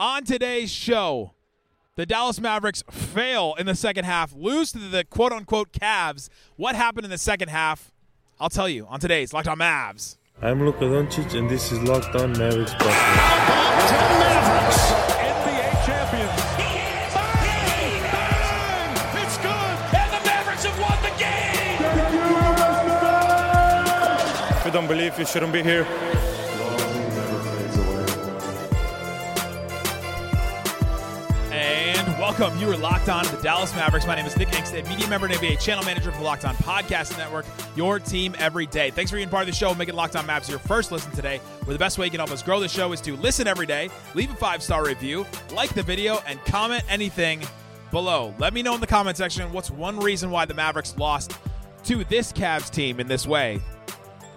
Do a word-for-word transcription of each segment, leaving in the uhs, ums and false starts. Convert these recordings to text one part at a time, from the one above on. On today's show, the Dallas Mavericks fail in the second half, lose to the quote-unquote Cavs. What happened in the second half? I'll tell you on today's Locked On Mavs. I'm Luka Doncic, and this is Locked On Mavericks. Locked On Mavericks, N B A champions. He is! He is! It's good! And the Mavericks have won the game! If you don't believe, you shouldn't be here. Welcome. You are locked on to the Dallas Mavericks. My name is Nick Angstadt, media member and N B A channel manager for the Locked On Podcast Network, your team every day. Thanks for being part of the show and making Locked On Mavs your first listen today, where the best way you can help us grow the show is to listen every day, leave a five-star review, like the video, and comment anything below. Let me know in the comment section what's one reason why the Mavericks lost to this Cavs team in this way.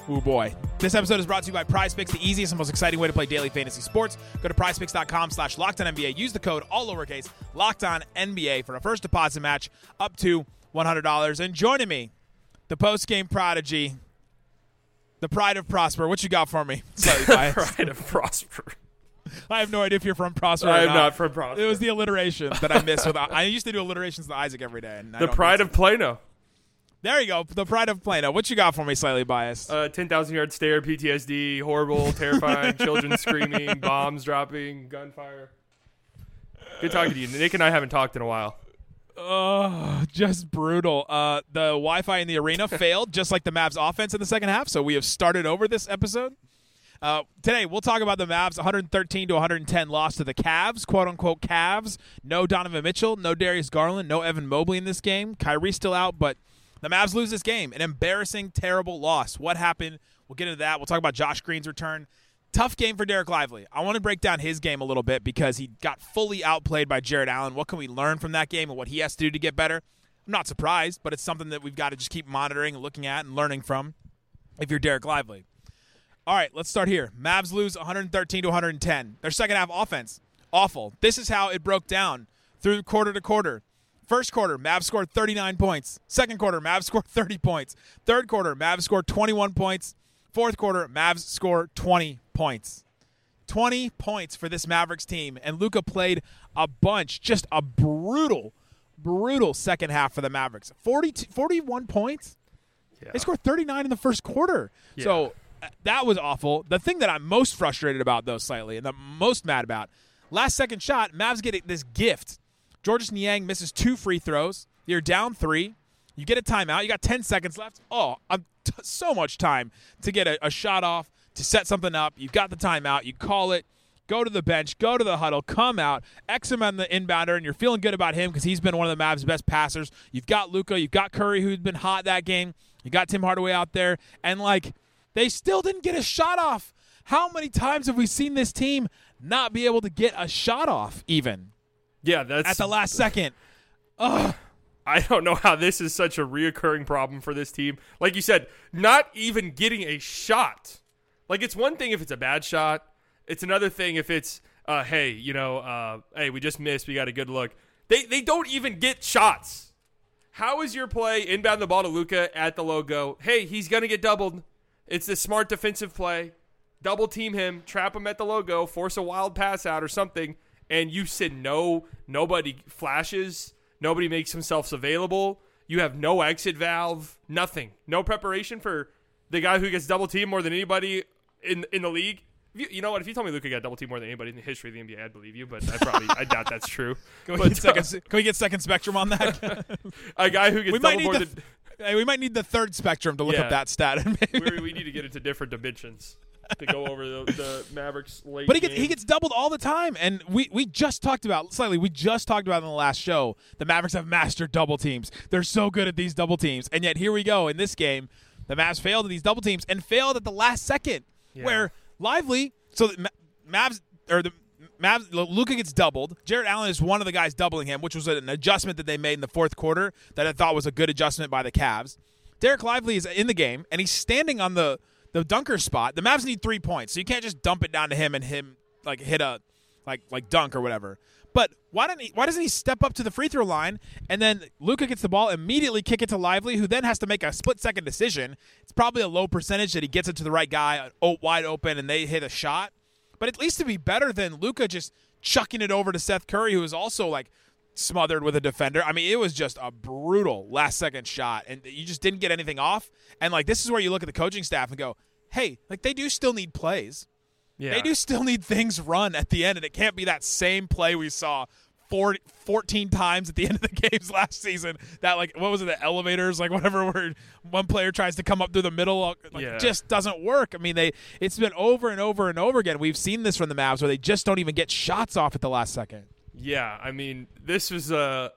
Ooh, boy. This episode is brought to you by PrizePicks, the easiest and most exciting way to play daily fantasy sports. Go to PrizePicks.com slash Locked On N B A. Use the code, all lowercase, Locked On N B A for a first deposit match up to one hundred dollars. And joining me, the post-game prodigy, the pride of Prosper. What you got for me? Sorry, pride of Prosper. I have no idea if you're from Prosper or I am not. not from Prosper. It was the alliteration that I missed. With, I used to do alliterations with Isaac every day. And the I don't pride of Plano. There you go, the pride of Plano. What you got for me, Slightly Biased? Uh, ten thousand yard stare, P T S D, horrible, terrifying, children screaming, bombs dropping, gunfire. Good talking to you. Nick and I haven't talked in a while. Oh, just brutal. Uh, the Wi-Fi in the arena failed, just like the Mavs offense in the second half, so we have started over this episode. Uh, today, we'll talk about the Mavs' one thirteen to one ten loss to the Cavs, quote-unquote Cavs. No Donovan Mitchell, no Darius Garland, no Evan Mobley in this game. Kyrie's still out, but the Mavs lose this game. An embarrassing, terrible loss. What happened? We'll get into that. We'll talk about Josh Green's return. Tough game for Derek Lively. I want to break down his game a little bit because he got fully outplayed by Jared Allen. What can we learn from that game and what he has to do to get better? I'm not surprised, but it's something that we've got to just keep monitoring, looking at, and learning from if you're Derek Lively. All right, let's start here. Mavs lose one thirteen to one ten. Their second half offense, awful. This is how it broke down through quarter to quarter. First quarter, Mavs scored thirty-nine points. Second quarter, Mavs scored thirty points. Third quarter, Mavs scored twenty-one points. Fourth quarter, Mavs scored twenty points. twenty points for this Mavericks team, and Luka played a bunch. Just a brutal, brutal second half for the Mavericks. forty-one points? Yeah. They scored thirty-nine in the first quarter. Yeah. So uh, that was awful. The thing that I'm most frustrated about, though, slightly, and the most mad about, last second shot, Mavs get this gift. Georges Niang misses two free throws. You're down three. You get a timeout. You got ten seconds left. Oh, I'm t- so much time to get a, a shot off, to set something up. You've got the timeout. You call it. Go to the bench. Go to the huddle. Come out. Exum on the inbounder, and you're feeling good about him because he's been one of the Mavs' best passers. You've got Luka. You've got Curry, who's been hot that game. You got Tim Hardaway out there. And, like, they still didn't get a shot off. How many times have we seen this team not be able to get a shot off even? Yeah, that's at the last second. Ugh. I don't know how this is such a reoccurring problem for this team. Like you said, not even getting a shot. Like, it's one thing if it's a bad shot. It's another thing if it's, uh, hey, you know, uh, hey, we just missed. We got a good look. They they don't even get shots. How is your play inbound the ball to Luka at the logo? Hey, he's going to get doubled. It's this smart defensive play. Double team him, trap him at the logo, force a wild pass out or something. And you said no, nobody flashes, nobody makes themselves available, you have no exit valve, nothing. No preparation for the guy who gets double-teamed more than anybody in in the league. You, you know what, if you tell me Luka got double-teamed more than anybody in the history of the N B A, I'd believe you, but I probably I doubt that's true. Can we, but, get, second, uh, can we get second spectrum on that? A guy who gets double more than... Hey, we might need the third spectrum to look yeah. up that stat. we, we need to get into different dimensions to go over the, the Mavericks late. But he gets, he gets doubled all the time, and we, we just talked about, slightly, we just talked about in the last show, the Mavericks have mastered double teams. They're so good at these double teams, and yet here we go in this game, the Mavs failed at these double teams and failed at the last second, yeah. where Lively, so the Mavs, or the Mavs, Luka gets doubled. Jared Allen is one of the guys doubling him, which was an adjustment that they made in the fourth quarter that I thought was a good adjustment by the Cavs. Derek Lively is in the game, and he's standing on the The dunker spot. The Mavs need three points, so you can't just dump it down to him and him like hit a like like dunk or whatever. But why didn't he, why doesn't he step up to the free throw line and then Luka gets the ball, immediately kick it to Lively, who then has to make a split second decision. It's probably a low percentage that he gets it to the right guy, wide open, and they hit a shot. But at least to be better than Luka just chucking it over to Seth Curry, who was also like smothered with a defender. I mean, it was just a brutal last-second shot, and you just didn't get anything off. And like this is where you look at the coaching staff and go, hey, like they do still need plays. Yeah. They do still need things run at the end, and it can't be that same play we saw fourteen times at the end of the games last season. That, like, what was it, the elevators, like whatever, where one player tries to come up through the middle, like, yeah. It just doesn't work. I mean, they it's been over and over and over again. We've seen this from the Mavs where they just don't even get shots off at the last second. Yeah, I mean, this was a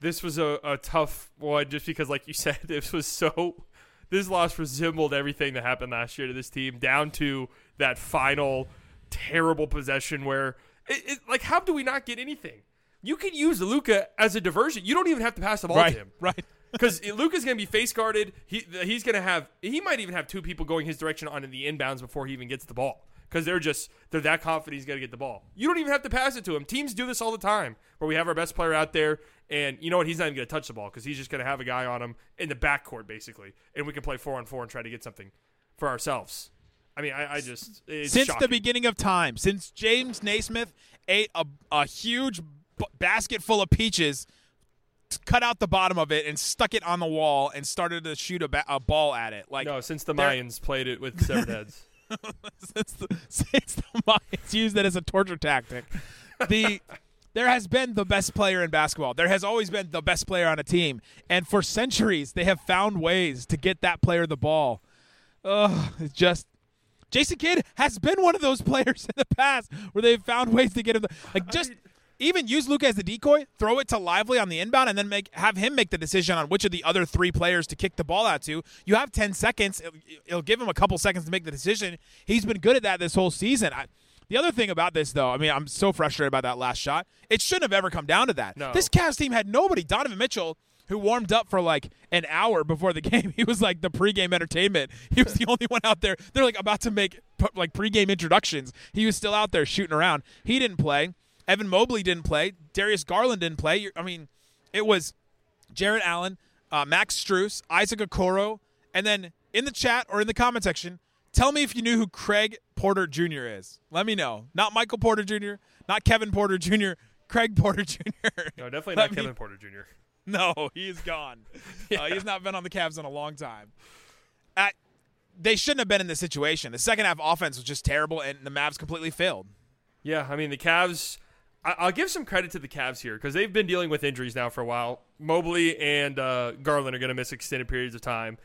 this was a, a tough one just because, like you said, this was so this loss resembled everything that happened last year to this team, down to that final terrible possession where, it, it, like, how do we not get anything? You can use Luka as a diversion. You don't even have to pass the ball right, to him, right? Because Luka's going to be face guarded. He he's going to have. He might even have two people going his direction on in the inbounds before he even gets the ball. Because they're just they're that confident he's going to get the ball. You don't even have to pass it to him. Teams do this all the time, where we have our best player out there, and you know what? He's not even going to touch the ball because he's just going to have a guy on him in the backcourt basically, and we can play four on four and try to get something for ourselves. I mean, I, I just it's since shocking. The beginning of time, since James Naismith ate a a huge. basket full of peaches, cut out the bottom of it and stuck it on the wall and started to shoot a, ba- a ball at it. Like no, since the Mayans played it with severed heads. since, the, since the Mayans used it as a torture tactic. The there has been the best player in basketball. There has always been the best player on a team. And for centuries, they have found ways to get that player the ball. Ugh, it's just Jason Kidd has been one of those players in the past where they've found ways to get him. The, like just... I, Even use Luka as the decoy, throw it to Lively on the inbound, and then make have him make the decision on which of the other three players to kick the ball out to. You have ten seconds. It'll, it'll give him a couple seconds to make the decision. He's been good at that this whole season. I, the other thing about this, though, I mean, I'm so frustrated about that last shot. It shouldn't have ever come down to that. No. This Cavs team had nobody. Donovan Mitchell, who warmed up for like an hour before the game, he was like the pregame entertainment. He was the only one out there. They're like about to make like pregame introductions. He was still out there shooting around. He didn't play. Evan Mobley didn't play. Darius Garland didn't play. I mean, it was Jared Allen, uh, Max Strus, Isaac Okoro, and then in the chat or in the comment section, tell me if you knew who Craig Porter Junior is. Let me know. Not Michael Porter Junior, not Kevin Porter Junior, Craig Porter Junior No, definitely not me, Kevin Porter Junior No, he is gone. yeah. uh, he's not been on the Cavs in a long time. At, they shouldn't have been in this situation. The second half offense was just terrible, and the Mavs completely failed. Yeah, I mean, the Cavs... I'll give some credit to the Cavs here because they've been dealing with injuries now for a while. Mobley and uh, Garland are going to miss extended periods of time.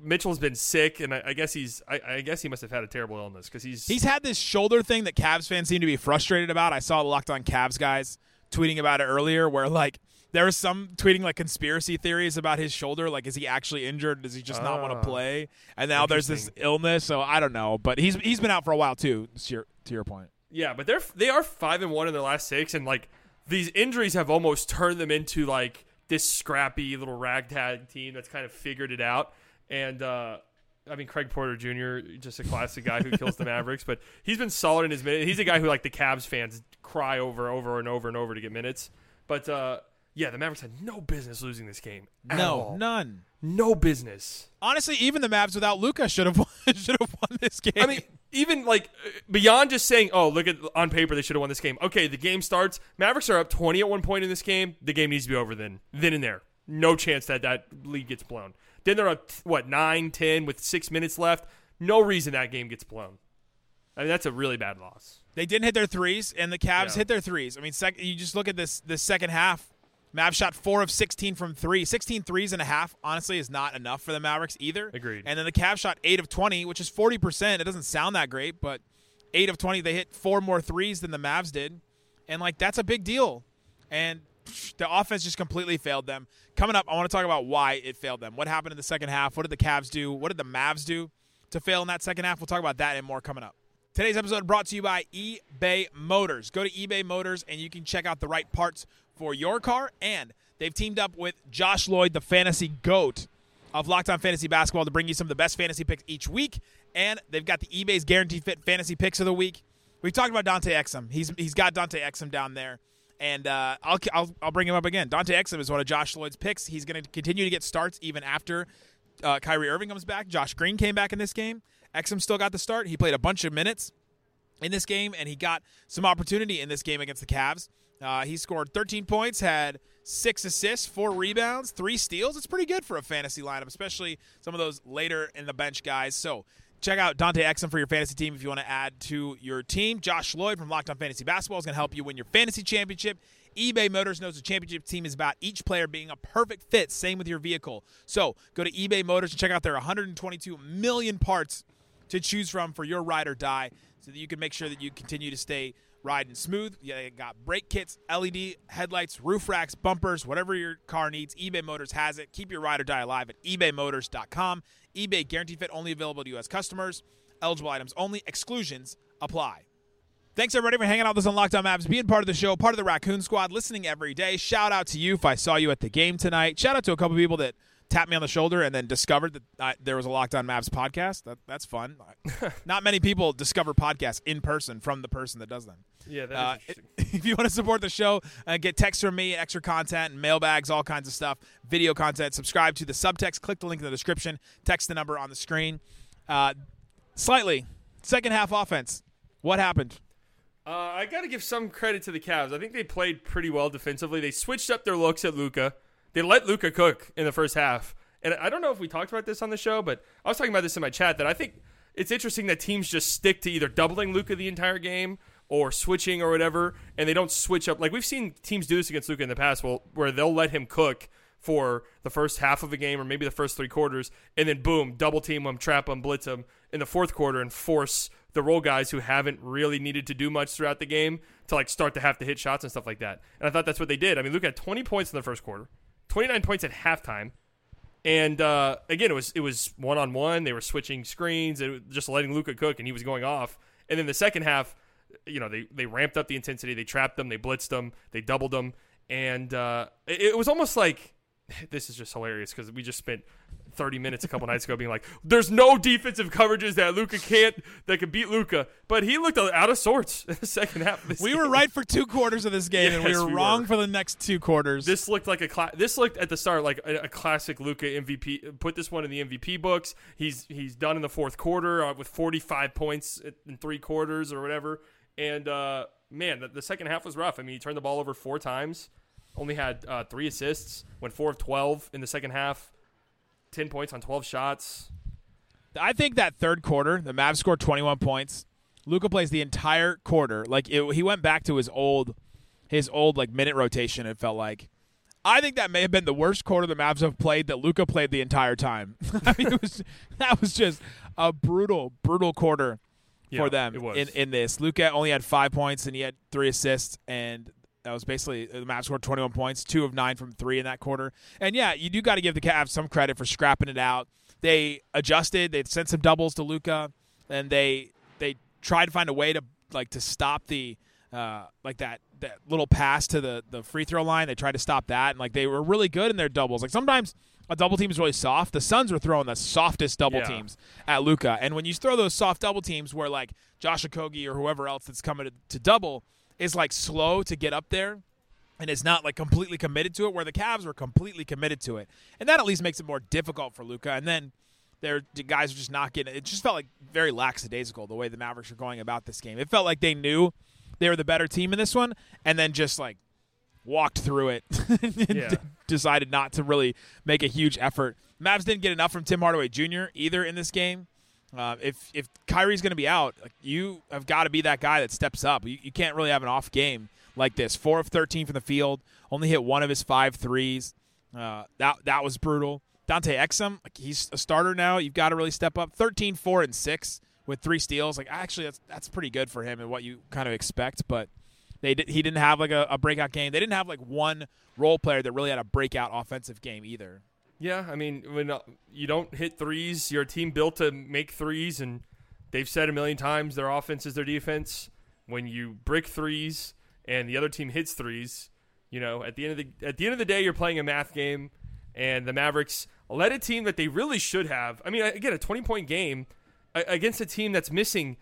Mitchell's been sick, and I, I guess he's—I I guess he must have had a terrible illness because he's—he's he's had this shoulder thing that Cavs fans seem to be frustrated about. I saw the Locked On Cavs guys tweeting about it earlier, where like there was some tweeting like conspiracy theories about his shoulder, like is he actually injured? Does he just not uh, want to play? And now there's this illness, so I don't know. But he's—he's he's been out for a while too. To your, to your point. Yeah, but they're they are five and one in their last six, and like these injuries have almost turned them into like this scrappy little ragtag team that's kind of figured it out. And uh, I mean, Craig Porter Junior, just a classic guy who kills the Mavericks, but he's been solid in his minutes. He's a guy who like the Cavs fans cry over, over and over and over to get minutes. But uh, yeah, the Mavericks had no business losing this game. At no, all. none, no business. Honestly, even the Mavs without Luka should have should have won this game. I mean. Even, like, beyond just saying, oh, look at on paper they should have won this game. Okay, the game starts. Mavericks are up twenty at one point in this game. The game needs to be over then. Then and there. No chance that that lead gets blown. Then they're up, what, nine, ten with six minutes left. No reason that game gets blown. I mean, that's a really bad loss. They didn't hit their threes, and the Cavs yeah. hit their threes. I mean, sec- you just look at this the second half. Mavs shot four of sixteen from three. sixteen threes and a half, honestly, is not enough for the Mavericks either. Agreed. And then the Cavs shot eight of twenty, which is forty percent. It doesn't sound that great, but eight of twenty, they hit four more threes than the Mavs did. And, like, that's a big deal. And psh, the offense just completely failed them. Coming up, I want to talk about why it failed them. What happened in the second half? What did the Cavs do? What did the Mavs do to fail in that second half? We'll talk about that and more coming up. Today's episode brought to you by eBay Motors. Go to eBay Motors, and you can check out the right parts for your car, and they've teamed up with Josh Lloyd, the fantasy goat of Locked On Fantasy Basketball, to bring you some of the best fantasy picks each week, and they've got the eBay's Guaranteed Fit fantasy picks of the week. We've talked about Dante Exum. He's He's got Dante Exum down there, and uh, I'll, I'll I'll bring him up again. Dante Exum is one of Josh Lloyd's picks. He's going to continue to get starts even after uh, Kyrie Irving comes back. Josh Green came back in this game. Exum still got the start. He played a bunch of minutes. in this game, and he got some opportunity in this game against the Cavs. Uh, he scored thirteen points, had six assists, four rebounds, three steals. It's pretty good for a fantasy lineup, especially some of those later in the bench guys. So check out Dante Exum for your fantasy team if you want to add to your team. Josh Lloyd from Locked On Fantasy Basketball is going to help you win your fantasy championship. eBay Motors knows the championship team is about each player being a perfect fit. Same with your vehicle. So go to eBay Motors and check out their one hundred twenty-two million parts to choose from for your ride or die, so that you can make sure that you continue to stay riding smooth. Yeah, they got brake kits, L E D headlights, roof racks, bumpers, whatever your car needs. eBay Motors has it. Keep your ride or die alive at ebay motors dot com. eBay guarantee fit only available to U S customers. Eligible items only. Exclusions apply. Thanks, everybody, for hanging out with us on Locked On Mavs, being part of the show, part of the Raccoon Squad, listening every day. Shout out to you if I saw you at the game tonight. Shout out to a couple people that tapped me on the shoulder and then discovered that I, there was a Locked On Mavs podcast. That, that's fun. Not many people discover podcasts in person from the person that does them. Yeah, that uh, is interesting. If you want to support the show, uh, get texts from me, extra content, mailbags, all kinds of stuff, video content. Subscribe to the subtext. Click the link in the description. Text the number on the screen. Uh, slightly, second half offense. What happened? Uh, I got to give some credit to the Cavs. I think they played pretty well defensively. They switched up their looks at Luka. They let Luka cook in the first half. And I don't know if we talked about this on the show, but I was talking about this in my chat, that I think it's interesting that teams just stick to either doubling Luka the entire game or switching or whatever, and they don't switch up. Like, we've seen teams do this against Luka in the past, well, where they'll let him cook for the first half of a game or maybe the first three quarters, and then, boom, double-team him, trap him, blitz him in the fourth quarter and force the role guys who haven't really needed to do much throughout the game to, like, start to have to hit shots and stuff like that. And I thought that's what they did. I mean, Luka had twenty points in the first quarter, twenty-nine points at halftime. And, uh, again, it was it was one-on-one. They were switching screens and just letting Luka cook, and he was going off. And then the second half, you know, they, they ramped up the intensity. They trapped them. They blitzed them. They doubled them. And uh, it, it was almost like – this is just hilarious because we just spent – thirty minutes a couple nights ago being like, there's no defensive coverages that Luka can't, that could beat Luka. But he looked out of sorts in the second half of this We game. Were right for two quarters of this game, yes, and we were we wrong were. for the next two quarters. This looked like a cla- this looked at the start like a, a classic Luka M V P. Put this one in the M V P books. He's he's done in the fourth quarter with forty-five points in three quarters or whatever. And, uh, man, the, the second half was rough. I mean, he turned the ball over four times, only had uh, three assists, went four of twelve in the second half. ten points on twelve shots. I think that third quarter, the Mavs scored twenty-one points. Luka plays the entire quarter. Like, it, he went back to his old, his old like minute rotation, it felt like. I think that may have been the worst quarter the Mavs have played that Luka played the entire time. I mean, it was, that was just a brutal, brutal quarter yeah, for them in, in this. Luka only had five points, and he had three assists, and that was basically the Mavs scored twenty-one points, two of nine from three in that quarter. And, yeah, you do got to give the Cavs some credit for scrapping it out. They adjusted. They sent some doubles to Luka, and they they tried to find a way to like to stop the uh, like that, that little pass to the, the free throw line. They tried to stop that, and like they were really good in their doubles. Like sometimes a double team is really soft. The Suns were throwing the softest double yeah. teams at Luka, and when you throw those soft double teams where like Josh Okogie or whoever else that's coming to, to double is like slow to get up there and is not like completely committed to it, where the Cavs were completely committed to it. And that at least makes it more difficult for Luka. And then their the guys are just not getting it. It just felt like very lackadaisical the way the Mavericks are going about this game. It felt like they knew they were the better team in this one and then just like walked through it and yeah. d- decided not to really make a huge effort. Mavs didn't get enough from Tim Hardaway Junior either in this game. Uh, if if Kyrie's going to be out, like, you have got to be that guy that steps up. You, you can't really have an off game like this. four of thirteen from the field, only hit one of his five threes. Uh, that that was brutal. Dante Exum, like, he's a starter now. You've got to really step up. thirteen, four, and six with three steals. Like, actually, that's that's pretty good for him and what you kind of expect. But they did, he didn't have like a, a breakout game. They didn't have like one role player that really had a breakout offensive game either. Yeah, I mean, when you don't hit threes, you're a team built to make threes, and they've said a million times their offense is their defense. When you brick threes and the other team hits threes, you know, at the end of the at the end of the day, you're playing a math game, and the Mavericks led a team that they really should have. I mean, again, a twenty-point game against a team that's missing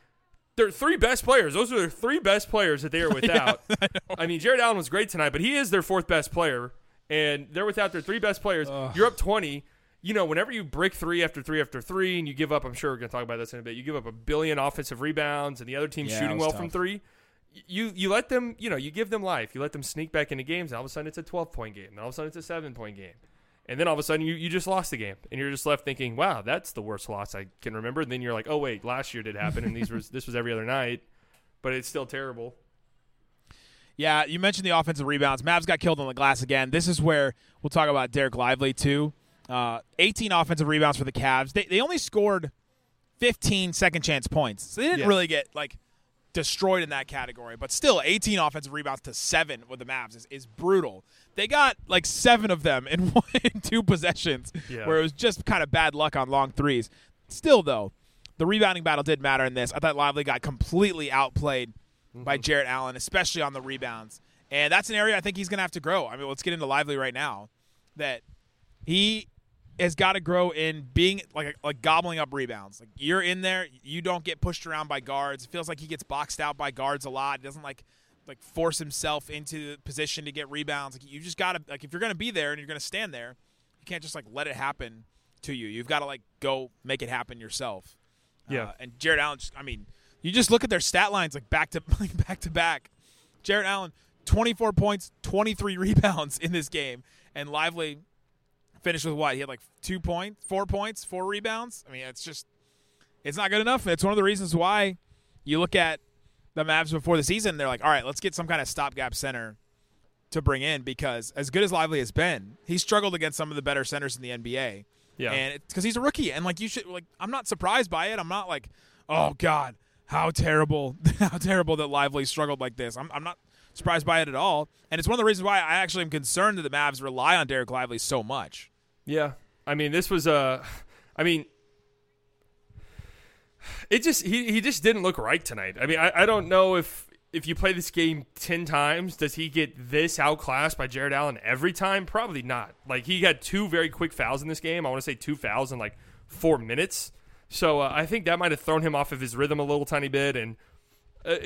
their three best players. Those are their three best players that they are without. yeah, I, I mean, Jared Allen was great tonight, but he is their fourth best player. And they're without their three best players. Ugh. You're up twenty. you know, whenever you brick three after three after three and you give up, I'm sure we're going to talk about this in a bit, you give up a billion offensive rebounds and the other team's yeah, shooting well tough. from three, you you let them, you know, you give them life. You let them sneak back into games, and all of a sudden it's a twelve-point game. And all of a sudden it's a seven-point game. And then all of a sudden you, you just lost the game. And you're just left thinking, wow, that's the worst loss I can remember. And then you're like, oh, wait, last year did happen, and these was this was every other night, but it's still terrible. Yeah, you mentioned the offensive rebounds. Mavs got killed on the glass again. This is where we'll talk about Derek Lively, too. Uh, eighteen offensive rebounds for the Cavs. They they only scored fifteen second-chance points. So they didn't yeah. really get, like, destroyed in that category. But still, eighteen offensive rebounds to seven with the Mavs is, is brutal. They got, like, seven of them in, one, in two possessions yeah. where it was just kind of bad luck on long threes. Still, though, the rebounding battle did matter in this. I thought Lively got completely outplayed by Jared Allen, especially on the rebounds. And that's an area I think he's going to have to grow. I mean, let's get into Lively right now, that he has got to grow in being like like gobbling up rebounds. Like, you're in there, you don't get pushed around by guards. It feels like he gets boxed out by guards a lot. He doesn't like like force himself into the position to get rebounds. Like, you just got to, like, if you're going to be there and you're going to stand there, you can't just like let it happen to you. You've got to like go make it happen yourself. Yeah. Uh, and Jared Allen, just, I mean, you just look at their stat lines, like back to like back to back. Jared Allen, twenty-four points, twenty-three rebounds in this game, and Lively finished with what? He had like two points, four points, four rebounds. I mean, it's just, it's not good enough. It's one of the reasons why you look at the Mavs before the season. They're like, all right, let's get some kind of stopgap center to bring in, because as good as Lively has been, he struggled against some of the better centers in the N B A. Yeah, and because he's a rookie, and like you should, like I'm not surprised by it. I'm not like, oh God. How terrible, how terrible that Lively struggled like this. I'm I'm not surprised by it at all. And it's one of the reasons why I actually am concerned that the Mavs rely on Derek Lively so much. Yeah. I mean, this was a – I mean, it just – he he just didn't look right tonight. I mean, I, I don't know if if you play this game ten times, does he get this outclassed by Jared Allen every time? Probably not. Like, he had two very quick fouls in this game. I want to say two fouls in, like, four minutes. So uh, I think that might have thrown him off of his rhythm a little tiny bit. And uh,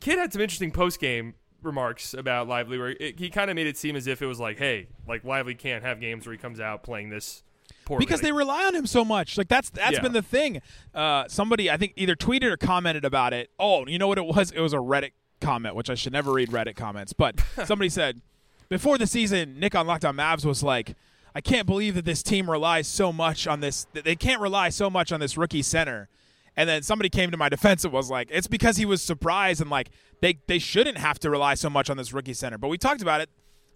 Kidd had some interesting post-game remarks about Lively, where it, he kind of made it seem as if it was like, hey, like Lively can't have games where he comes out playing this poorly. Because they rely on him so much. Like that's that's yeah. been the thing. Uh, somebody, I think, either tweeted or commented about it. Oh, you know what it was? It was a Reddit comment, which I should never read Reddit comments. But somebody said, before the season, Nick on Locked On Mavs was like, I can't believe that this team relies so much on this. They can't rely so much on this rookie center. And then somebody came to my defense and was like, it's because he was surprised and like they, they shouldn't have to rely so much on this rookie center. But we talked about it.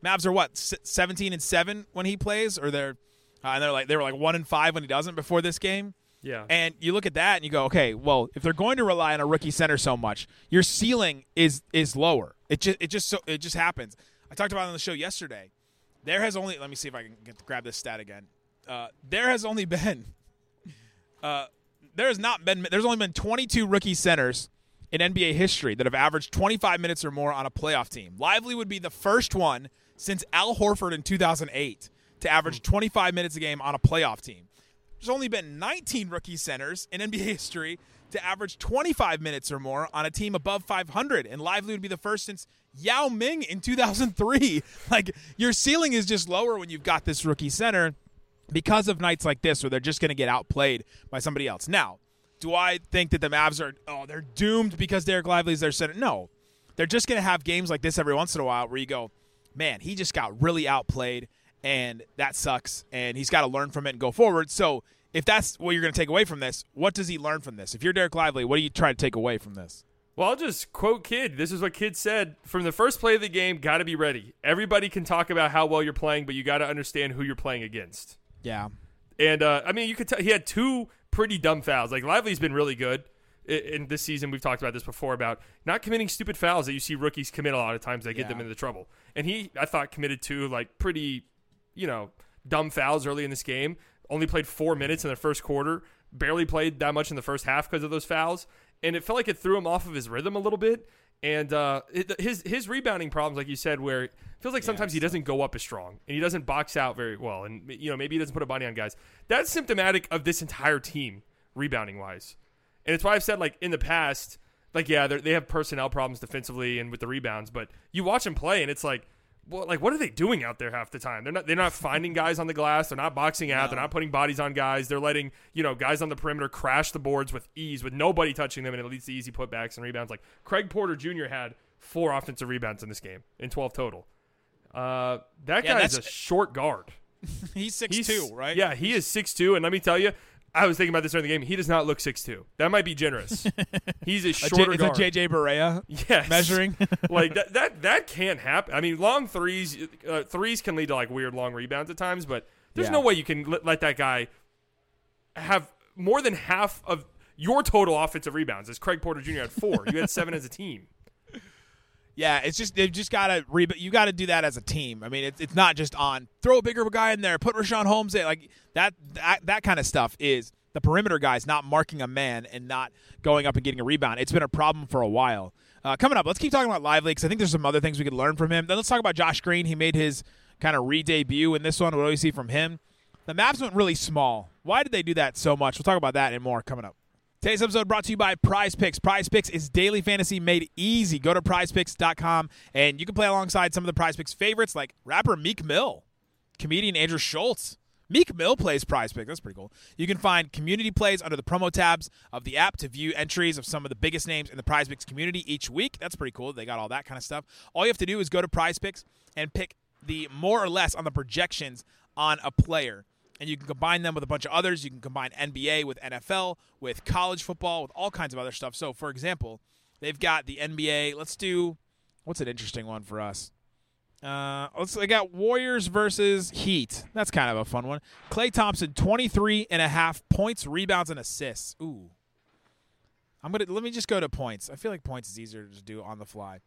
Mavs are what, seventeen and seven when he plays, or they're uh, and they're like they were like one and five when he doesn't before this game. Yeah. And you look at that and you go, okay, well, if they're going to rely on a rookie center so much, your ceiling is is lower. It just it just so it just happens. I talked about it on the show yesterday. There has only – let me see if I can get, grab this stat again. Uh, there has only been uh, – there has not been – there's only been twenty-two rookie centers in N B A history that have averaged twenty-five minutes or more on a playoff team. Lively would be the first one since Al Horford in two thousand eight to average twenty-five minutes a game on a playoff team. There's only been nineteen rookie centers in N B A history to average twenty-five minutes or more on a team above five hundred, and Lively would be the first since Yao Ming in two thousand three. Like, your ceiling is just lower when you've got this rookie center because of nights like this where they're just going to get outplayed by somebody else. Now, do I think that the Mavs are, oh, they're doomed because Derek Lively is their center? No. They're just going to have games like this every once in a while where you go, man, he just got really outplayed, and that sucks, and he's got to learn from it and go forward. So if that's what you're going to take away from this, what does he learn from this? If you're Derek Lively, what do you try to take away from this? Well, I'll just quote Kidd. This is what Kidd said. From the first play of the game, got to be ready. Everybody can talk about how well you're playing, but you got to understand who you're playing against. Yeah. And, uh, I mean, you could tell he had two pretty dumb fouls. Like, Lively's been really good in, in this season. We've talked about this before about not committing stupid fouls that you see rookies commit a lot of times that yeah. get them into trouble. And he, I thought, committed two, like, pretty, you know, dumb fouls early in this game. Only played four minutes in the first quarter, barely played that much in the first half because of those fouls, and it felt like it threw him off of his rhythm a little bit. And uh, his his rebounding problems, like you said, where it feels like sometimes yeah, he doesn't go up as strong, and he doesn't box out very well, and you know maybe he doesn't put a body on guys. That's symptomatic of this entire team, rebounding-wise. And it's why I've said, like, in the past, like, yeah, they have personnel problems defensively and with the rebounds, but you watch him play, and it's like, well, like, what are they doing out there half the time? They're not they're not finding guys on the glass. They're not boxing out. No. They're not putting bodies on guys. They're letting, you know, guys on the perimeter crash the boards with ease, with nobody touching them, and it leads to easy putbacks and rebounds. Like, Craig Porter Junior had four offensive rebounds in this game in twelve total. Uh, that yeah, guy is a short guard. He's six two, right? Yeah, he is six two, and let me tell you, I was thinking about this during the game. He does not look six two. That might be generous. He's a shorter a J- guard. It's a J J Barea yes. measuring. Like, that, that that can happen. I mean, long threes uh, threes can lead to, like, weird long rebounds at times, but there's yeah. no way you can let, let that guy have more than half of your total offensive rebounds, as Craig Porter Junior had four. You had seven as a team. Yeah, it's just they've just got to re- you got to do that as a team. I mean, it's it's not just on throw a bigger guy in there, put Re'Shawn Holmes in, like that that that kind of stuff is the perimeter guys not marking a man and not going up and getting a rebound. It's been a problem for a while. Uh, coming up, let's keep talking about Lively because I think there's some other things we could learn from him. Then let's talk about Josh Green. He made his kind of re-debut in this one. What do we see from him? The Mavs went really small. Why did they do that so much? We'll talk about that and more coming up. Today's episode brought to you by PrizePicks. PrizePicks is daily fantasy made easy. Go to prize picks dot com, and you can play alongside some of the PrizePicks favorites like rapper Meek Mill, comedian Andrew Schultz. Meek Mill plays PrizePicks. That's pretty cool. You can find community plays under the promo tabs of the app to view entries of some of the biggest names in the PrizePicks community each week. That's pretty cool. They got all that kind of stuff. All you have to do is go to PrizePicks and pick the more or less on the projections on a player. And you can combine them with a bunch of others. You can combine N B A with N F L, with college football, with all kinds of other stuff. So, for example, they've got the N B A. Let's do – what's an interesting one for us? Uh, let's. They got Warriors versus Heat. That's kind of a fun one. Klay Thompson, twenty-three and a half points, rebounds, and assists. Ooh. I'm gonna Let me just go to points. I feel like points is easier to just do on the fly.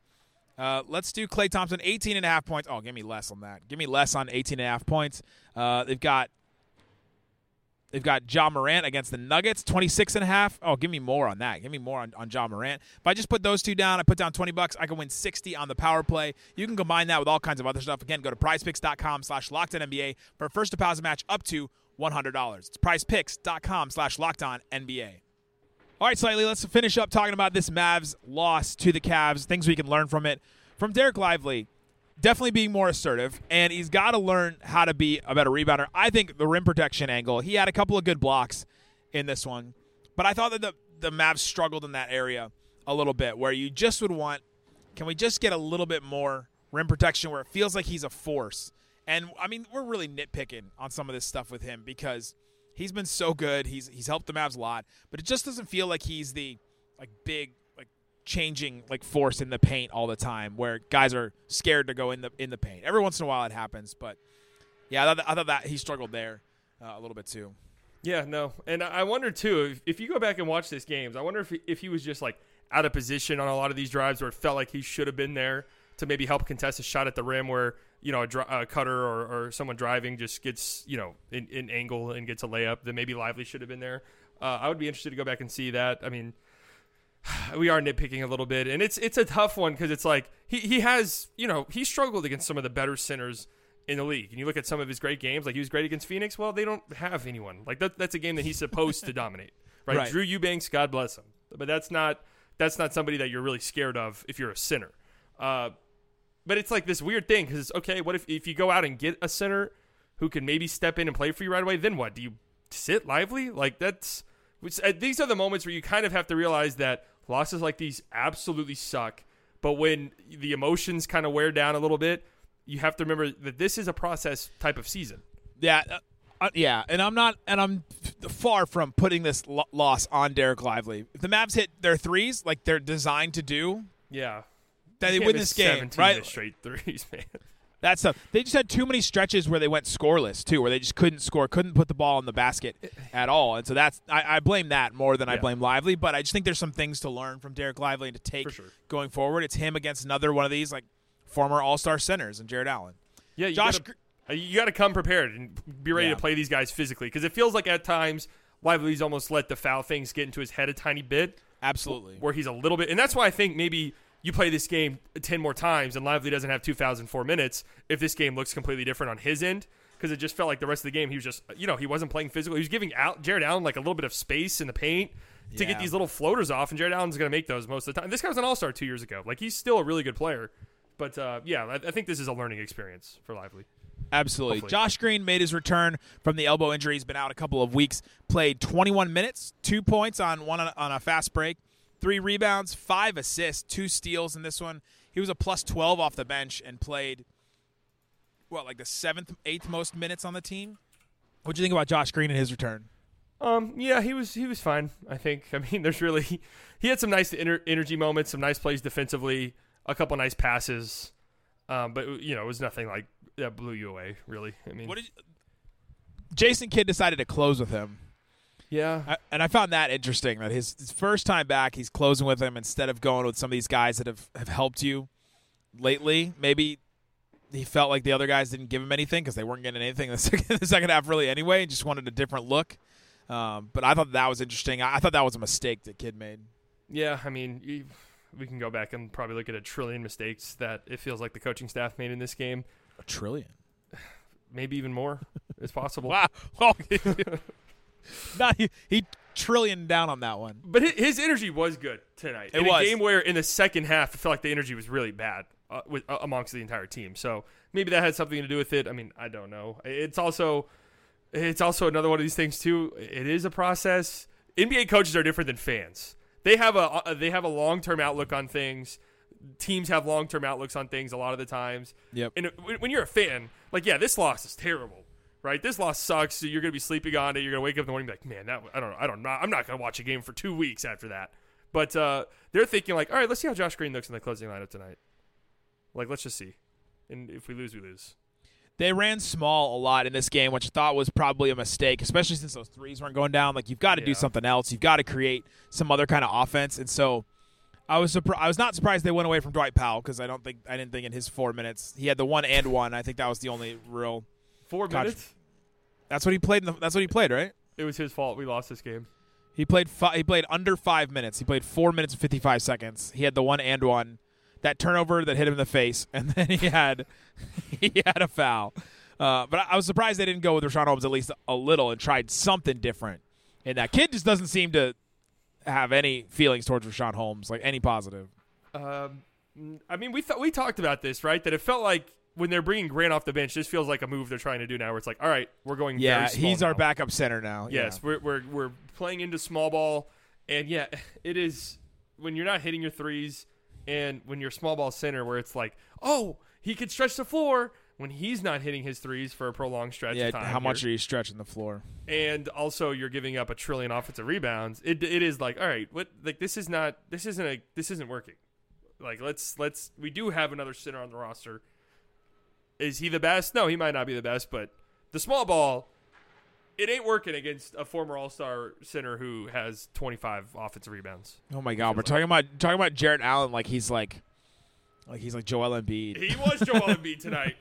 Uh, let's do Klay Thompson, eighteen and a half points. Oh, give me less on that. Give me less on eighteen and a half points. Uh, they've got – They've got Ja Morant against the Nuggets, twenty-six and a half. Oh, give me more on that. Give me more on, on Ja Morant. If I just put those two down, I put down twenty bucks, I can win sixty on the power play. You can combine that with all kinds of other stuff. Again, go to prize picks dot com slash locked on N B A for a first deposit match up to one hundred dollars. It's prize picks dot com slash locked on N B A. All right, Slightly, let's finish up talking about this Mavs loss to the Cavs, things we can learn from it. From Derek Lively, definitely being more assertive, and he's got to learn how to be a better rebounder. I think the rim protection angle, he had a couple of good blocks in this one, but I thought that the, the Mavs struggled in that area a little bit where you just would want, can we just get a little bit more rim protection where it feels like he's a force? And, I mean, we're really nitpicking on some of this stuff with him because he's been so good. He's he's helped the Mavs a lot, but it just doesn't feel like he's the like big changing like force in the paint all the time where guys are scared to go in the in the paint. Every once in a while it happens, but yeah, I thought that, I thought that he struggled there uh, a little bit too. Yeah, no. And I wonder too, if, if you go back and watch this games, I wonder if he, if he was just like out of position on a lot of these drives where it felt like he should have been there to maybe help contest a shot at the rim where, you know, a, dri- a cutter or, or someone driving just gets, you know, in, in angle and gets a layup, then maybe Lively should have been there. Uh, I would be interested to go back and see that. I mean, we are nitpicking a little bit, and it's it's a tough one because it's like he, he has, you know, he struggled against some of the better centers in the league. And you look at some of his great games, like he was great against Phoenix. Well, they don't have anyone. Like that, that's a game that he's supposed to dominate, right? right? Drew Eubanks, God bless him. But that's not that's not somebody that you're really scared of if you're a center. Uh, but it's like this weird thing because, okay, what if, if you go out and get a center who can maybe step in and play for you right away, then what? Do you sit Lively? Like that's – these are the moments where you kind of have to realize that losses like these absolutely suck, but when the emotions kind of wear down a little bit, you have to remember that this is a process type of season. Yeah, uh, yeah, and I'm not, and I'm far from putting this lo- loss on Derek Lively. If the Mavs hit their threes like they're designed to do, yeah, then they win this game, seventeen right? Straight threes, man. That stuff. They just had too many stretches where they went scoreless too, where they just couldn't score, couldn't put the ball in the basket at all. And so that's I, I blame that more than yeah. I blame Lively. But I just think there's some things to learn from Derek Lively and to take sure. going forward. It's him against another one of these like former All-Star centers and Jared Allen. Yeah, you Josh, gotta, you got to come prepared and be ready yeah. to play these guys physically because it feels like at times Lively's almost let the foul things get into his head a tiny bit. Absolutely, where he's a little bit, and that's why I think maybe. You play this game ten more times and Lively doesn't have two thousand four minutes if this game looks completely different on his end because it just felt like the rest of the game he was just, you know, he wasn't playing physical. He was giving out Jared Allen like a little bit of space in the paint to yeah. get these little floaters off, and Jared Allen's going to make those most of the time. This guy was an all-star two years ago. Like, he's still a really good player. But, uh, yeah, I, I think this is a learning experience for Lively. Absolutely. Hopefully. Josh Green made his return from the elbow injury. He's been out a couple of weeks, played twenty-one minutes, two points on one on a fast break, three rebounds, five assists, two steals in this one. He was a plus twelve off the bench and played, what, like the seventh, eighth most minutes on the team? What do you think about Josh Green and his return? Um, yeah, he was he was fine, I think. I mean, there's really – he had some nice energy moments, some nice plays defensively, a couple nice passes. Um, but, you know, it was nothing like that blew you away, really. I mean, what did you, Jason Kidd decided to close with him. Yeah. I, and I found that interesting, that his, his first time back, he's closing with him instead of going with some of these guys that have, have helped you lately. Maybe he felt like the other guys didn't give him anything because they weren't getting anything the second, the second half really anyway, and just wanted a different look. Um, but I thought that was interesting. I, I thought that was a mistake that Kidd made. Yeah, I mean you, we can go back and probably look at a trillion mistakes that it feels like the coaching staff made in this game. A trillion? Maybe even more. It's possible. Wow. Oh. Not, he, he trillion down on that one. But his energy was good tonight. It in was. A game where in the second half, I felt like the energy was really bad uh, with, uh, amongst the entire team. So maybe that had something to do with it. I mean, I don't know. It's also it's also another one of these things too. It is a process. N B A coaches are different than fans. They have a uh, they have a long term outlook on things. Teams have long term outlooks on things a lot of the times. Yep. And when you're a fan, like yeah, this loss is terrible. Right, this loss sucks. So you're gonna be sleeping on it. You're gonna wake up in the morning and be like, man, that I don't know. I don't know. I'm not gonna watch a game for two weeks after that. But uh, they're thinking like, all right, let's see how Josh Green looks in the closing lineup tonight. Like, let's just see. And if we lose, we lose. They ran small a lot in this game, which I thought was probably a mistake, especially since those threes weren't going down. Like, you've got to yeah. do something else. You've got to create some other kind of offense. And so, I was surprised. I was not surprised they went away from Dwight Powell because I don't think I didn't think in his four minutes he had the one and one. I think that was the only real. Four minutes. That's what he played. In the, that's what he played, right? It was his fault. We lost this game. He played. Fi- he played under five minutes. He played four minutes and fifty-five seconds. He had the one and one, that turnover that hit him in the face, and then he had he had a foul. Uh, but I, I was surprised they didn't go with Re'Shawn Holmes at least a little and tried something different. And that kid just doesn't seem to have any feelings towards Re'Shawn Holmes, like any positive. Um, I mean, we th- we talked about this, right? That it felt like. When they're bringing Grant off the bench, this feels like a move they're trying to do now where it's like, all right, we're going yeah, very small Yeah, he's now. Our backup center now. Yes, yeah. we're, we're we're playing into small ball. And, yeah, it is when you're not hitting your threes and when you're small ball center where it's like, oh, he could stretch the floor when he's not hitting his threes for a prolonged stretch yeah, of time. How much here. Are you stretching the floor? And also you're giving up a trillion offensive rebounds. It It is like, all right, what like this is not – this isn't a this isn't working. Like, let's let's – we do have another center on the roster. Is he the best? No, he might not be the best, but the small ball, it ain't working against a former All-Star center who has twenty-five offensive rebounds. Oh my God, we're like. talking about talking about Jared Allen like he's like, like he's like Joel Embiid. He was Joel Embiid tonight.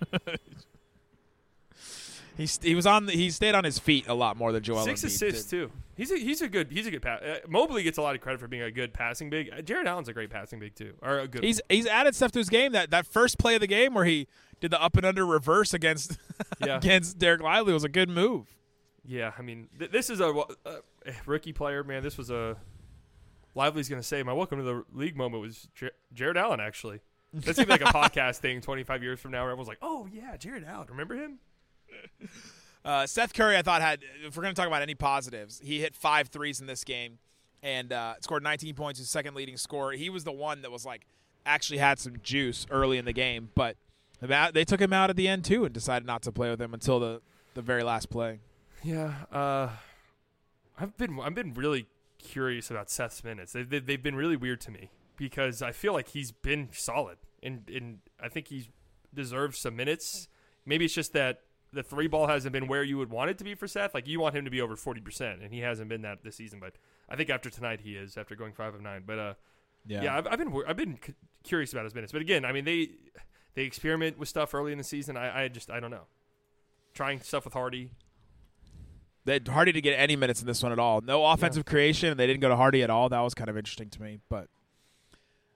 he st- he was on the, he stayed on his feet a lot more than Joel. Six Embiid assists did. too. He's a, he's a good he's a good pass. Uh, Mobley gets a lot of credit for being a good passing big. Uh, Jared Allen's a great passing big too, or a good. He's one. He's added stuff to his game. That that first play of the game where he. Did the up and under reverse against yeah. against Derek Lively was a good move. Yeah, I mean, th- this is a, a rookie player, man. This was a Lively's going to say my welcome to the league moment was J- Jared Allen. Actually, that's gonna be like a podcast thing. twenty-five years from now, where everyone's like, "Oh yeah, Jared Allen, remember him?" uh, Seth Curry, I thought had. If we're going to talk about any positives, he hit five threes in this game and uh, scored nineteen points. His second leading scorer. He was the one that was like actually had some juice early in the game, but. They took him out at the end, too, and decided not to play with him until the, the very last play. Yeah. Uh, I've been I've been really curious about Seth's minutes. They, they, they've been really weird to me because I feel like he's been solid, and, and I think he deserves some minutes. Maybe it's just that the three ball hasn't been where you would want it to be for Seth. Like, you want him to be over forty percent, and he hasn't been that this season. But I think after tonight he is, after going five of nine. But, uh, yeah, yeah I've, I've been I've been curious about his minutes. But, again, I mean, they – They experiment with stuff early in the season. I, I just, I don't know. Trying stuff with Hardy. They had Hardy to get any minutes in this one at all. No offensive yeah. creation, and they didn't go to Hardy at all. That was kind of interesting to me. But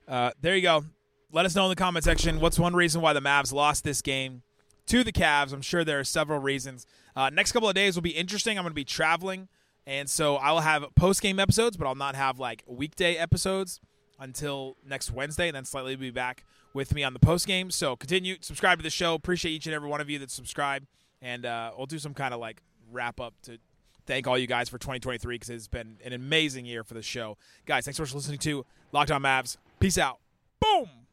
uh, there you go. Let us know in the comment section what's one reason why the Mavs lost this game to the Cavs. I'm sure there are several reasons. Uh, next couple of days will be interesting. I'm going to be traveling, and so I will have post-game episodes, but I'll not have, like, weekday episodes. until next Wednesday, and then Slightly be back with me on the postgame. So continue, subscribe to the show. Appreciate each and every one of you that subscribe. And uh, we'll do some kind of like wrap up to thank all you guys for twenty twenty-three, because it's been an amazing year for the show. Guys, thanks so much for listening to Locked On Mavs. Peace out. Boom.